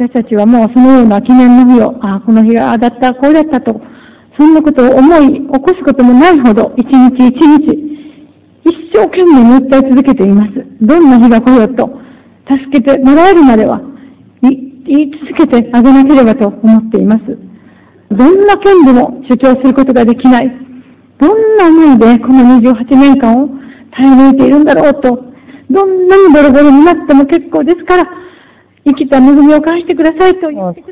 私たちはもうそのような記念の日を、この日がだった、こうだったと、そんなことを思い起こすこともないほど、一日一日、一生懸命に訴え続けています。どんな日が来ようと、助けてもらえるまでは、言い続けてあげなければと思っています。どんな権利も主張することができない。どんな思いでこの28年間を耐え抜いているんだろうと、どんなにボロボロになっても結構ですから、生きた恵みを返してくださいと言ってください。